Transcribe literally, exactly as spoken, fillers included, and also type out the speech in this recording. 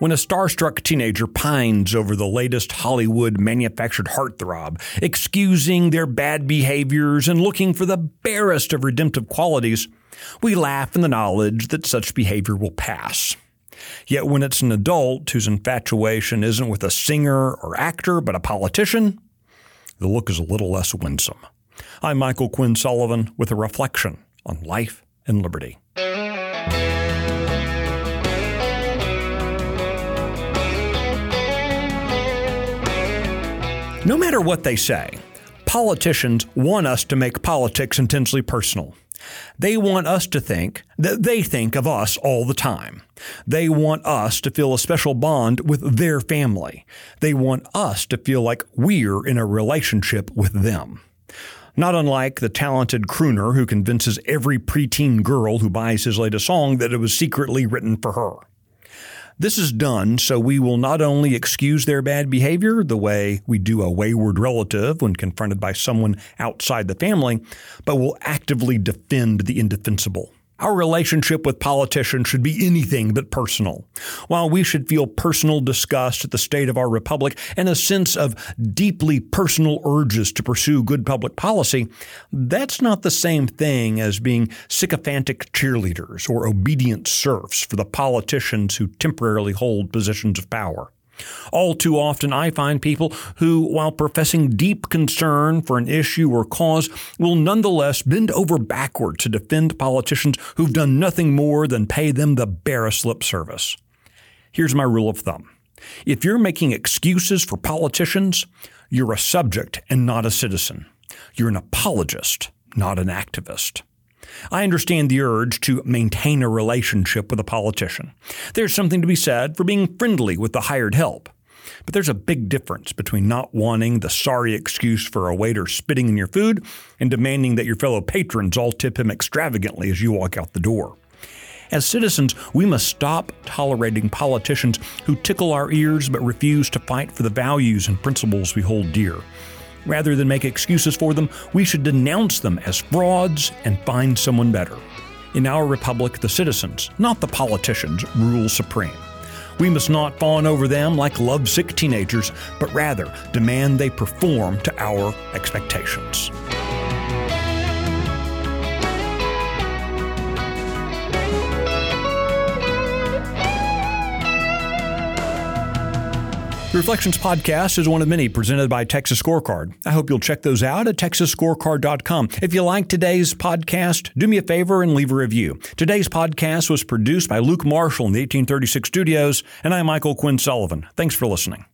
When a starstruck teenager pines over the latest Hollywood manufactured heartthrob, excusing their bad behaviors and looking for the barest of redemptive qualities, we laugh in the knowledge that such behavior will pass. Yet when it's an adult whose infatuation isn't with a singer or actor but a politician, the look is a little less winsome. I'm Michael Quinn Sullivan with a reflection on life and liberty. No matter what they say, politicians want us to make politics intensely personal. They want us to think that they think of us all the time. They want us to feel a special bond with their family. They want us to feel like we're in a relationship with them. Not unlike the talented crooner who convinces every preteen girl who buys his latest song that it was secretly written for her. This is done so we will not only excuse their bad behavior the way we do a wayward relative when confronted by someone outside the family, but will actively defend the indefensible. Our relationship with politicians should be anything but personal. While we should feel personal disgust at the state of our republic and a sense of deeply personal urges to pursue good public policy, that's not the same thing as being sycophantic cheerleaders or obedient serfs for the politicians who temporarily hold positions of power. All too often, I find people who, while professing deep concern for an issue or cause, will nonetheless bend over backward to defend politicians who've done nothing more than pay them the barest lip service. Here's my rule of thumb. If you're making excuses for politicians, you're a subject and not a citizen. You're an apologist, not an activist. I understand the urge to maintain a relationship with a politician. There's something to be said for being friendly with the hired help. But there's a big difference between not wanting the sorry excuse for a waiter spitting in your food and demanding that your fellow patrons all tip him extravagantly as you walk out the door. As citizens, we must stop tolerating politicians who tickle our ears but refuse to fight for the values and principles we hold dear. Rather than make excuses for them, we should denounce them as frauds and find someone better. In our republic, the citizens, not the politicians, rule supreme. We must not fawn over them like lovesick teenagers, but rather demand they perform to our expectations. The Reflections Podcast is one of many presented by Texas Scorecard. I hope you'll check those out at texas scorecard dot com. If you like today's podcast, do me a favor and leave a review. Today's podcast was produced by Luke Marshall in the eighteen thirty-six studios, and I'm Michael Quinn Sullivan. Thanks for listening.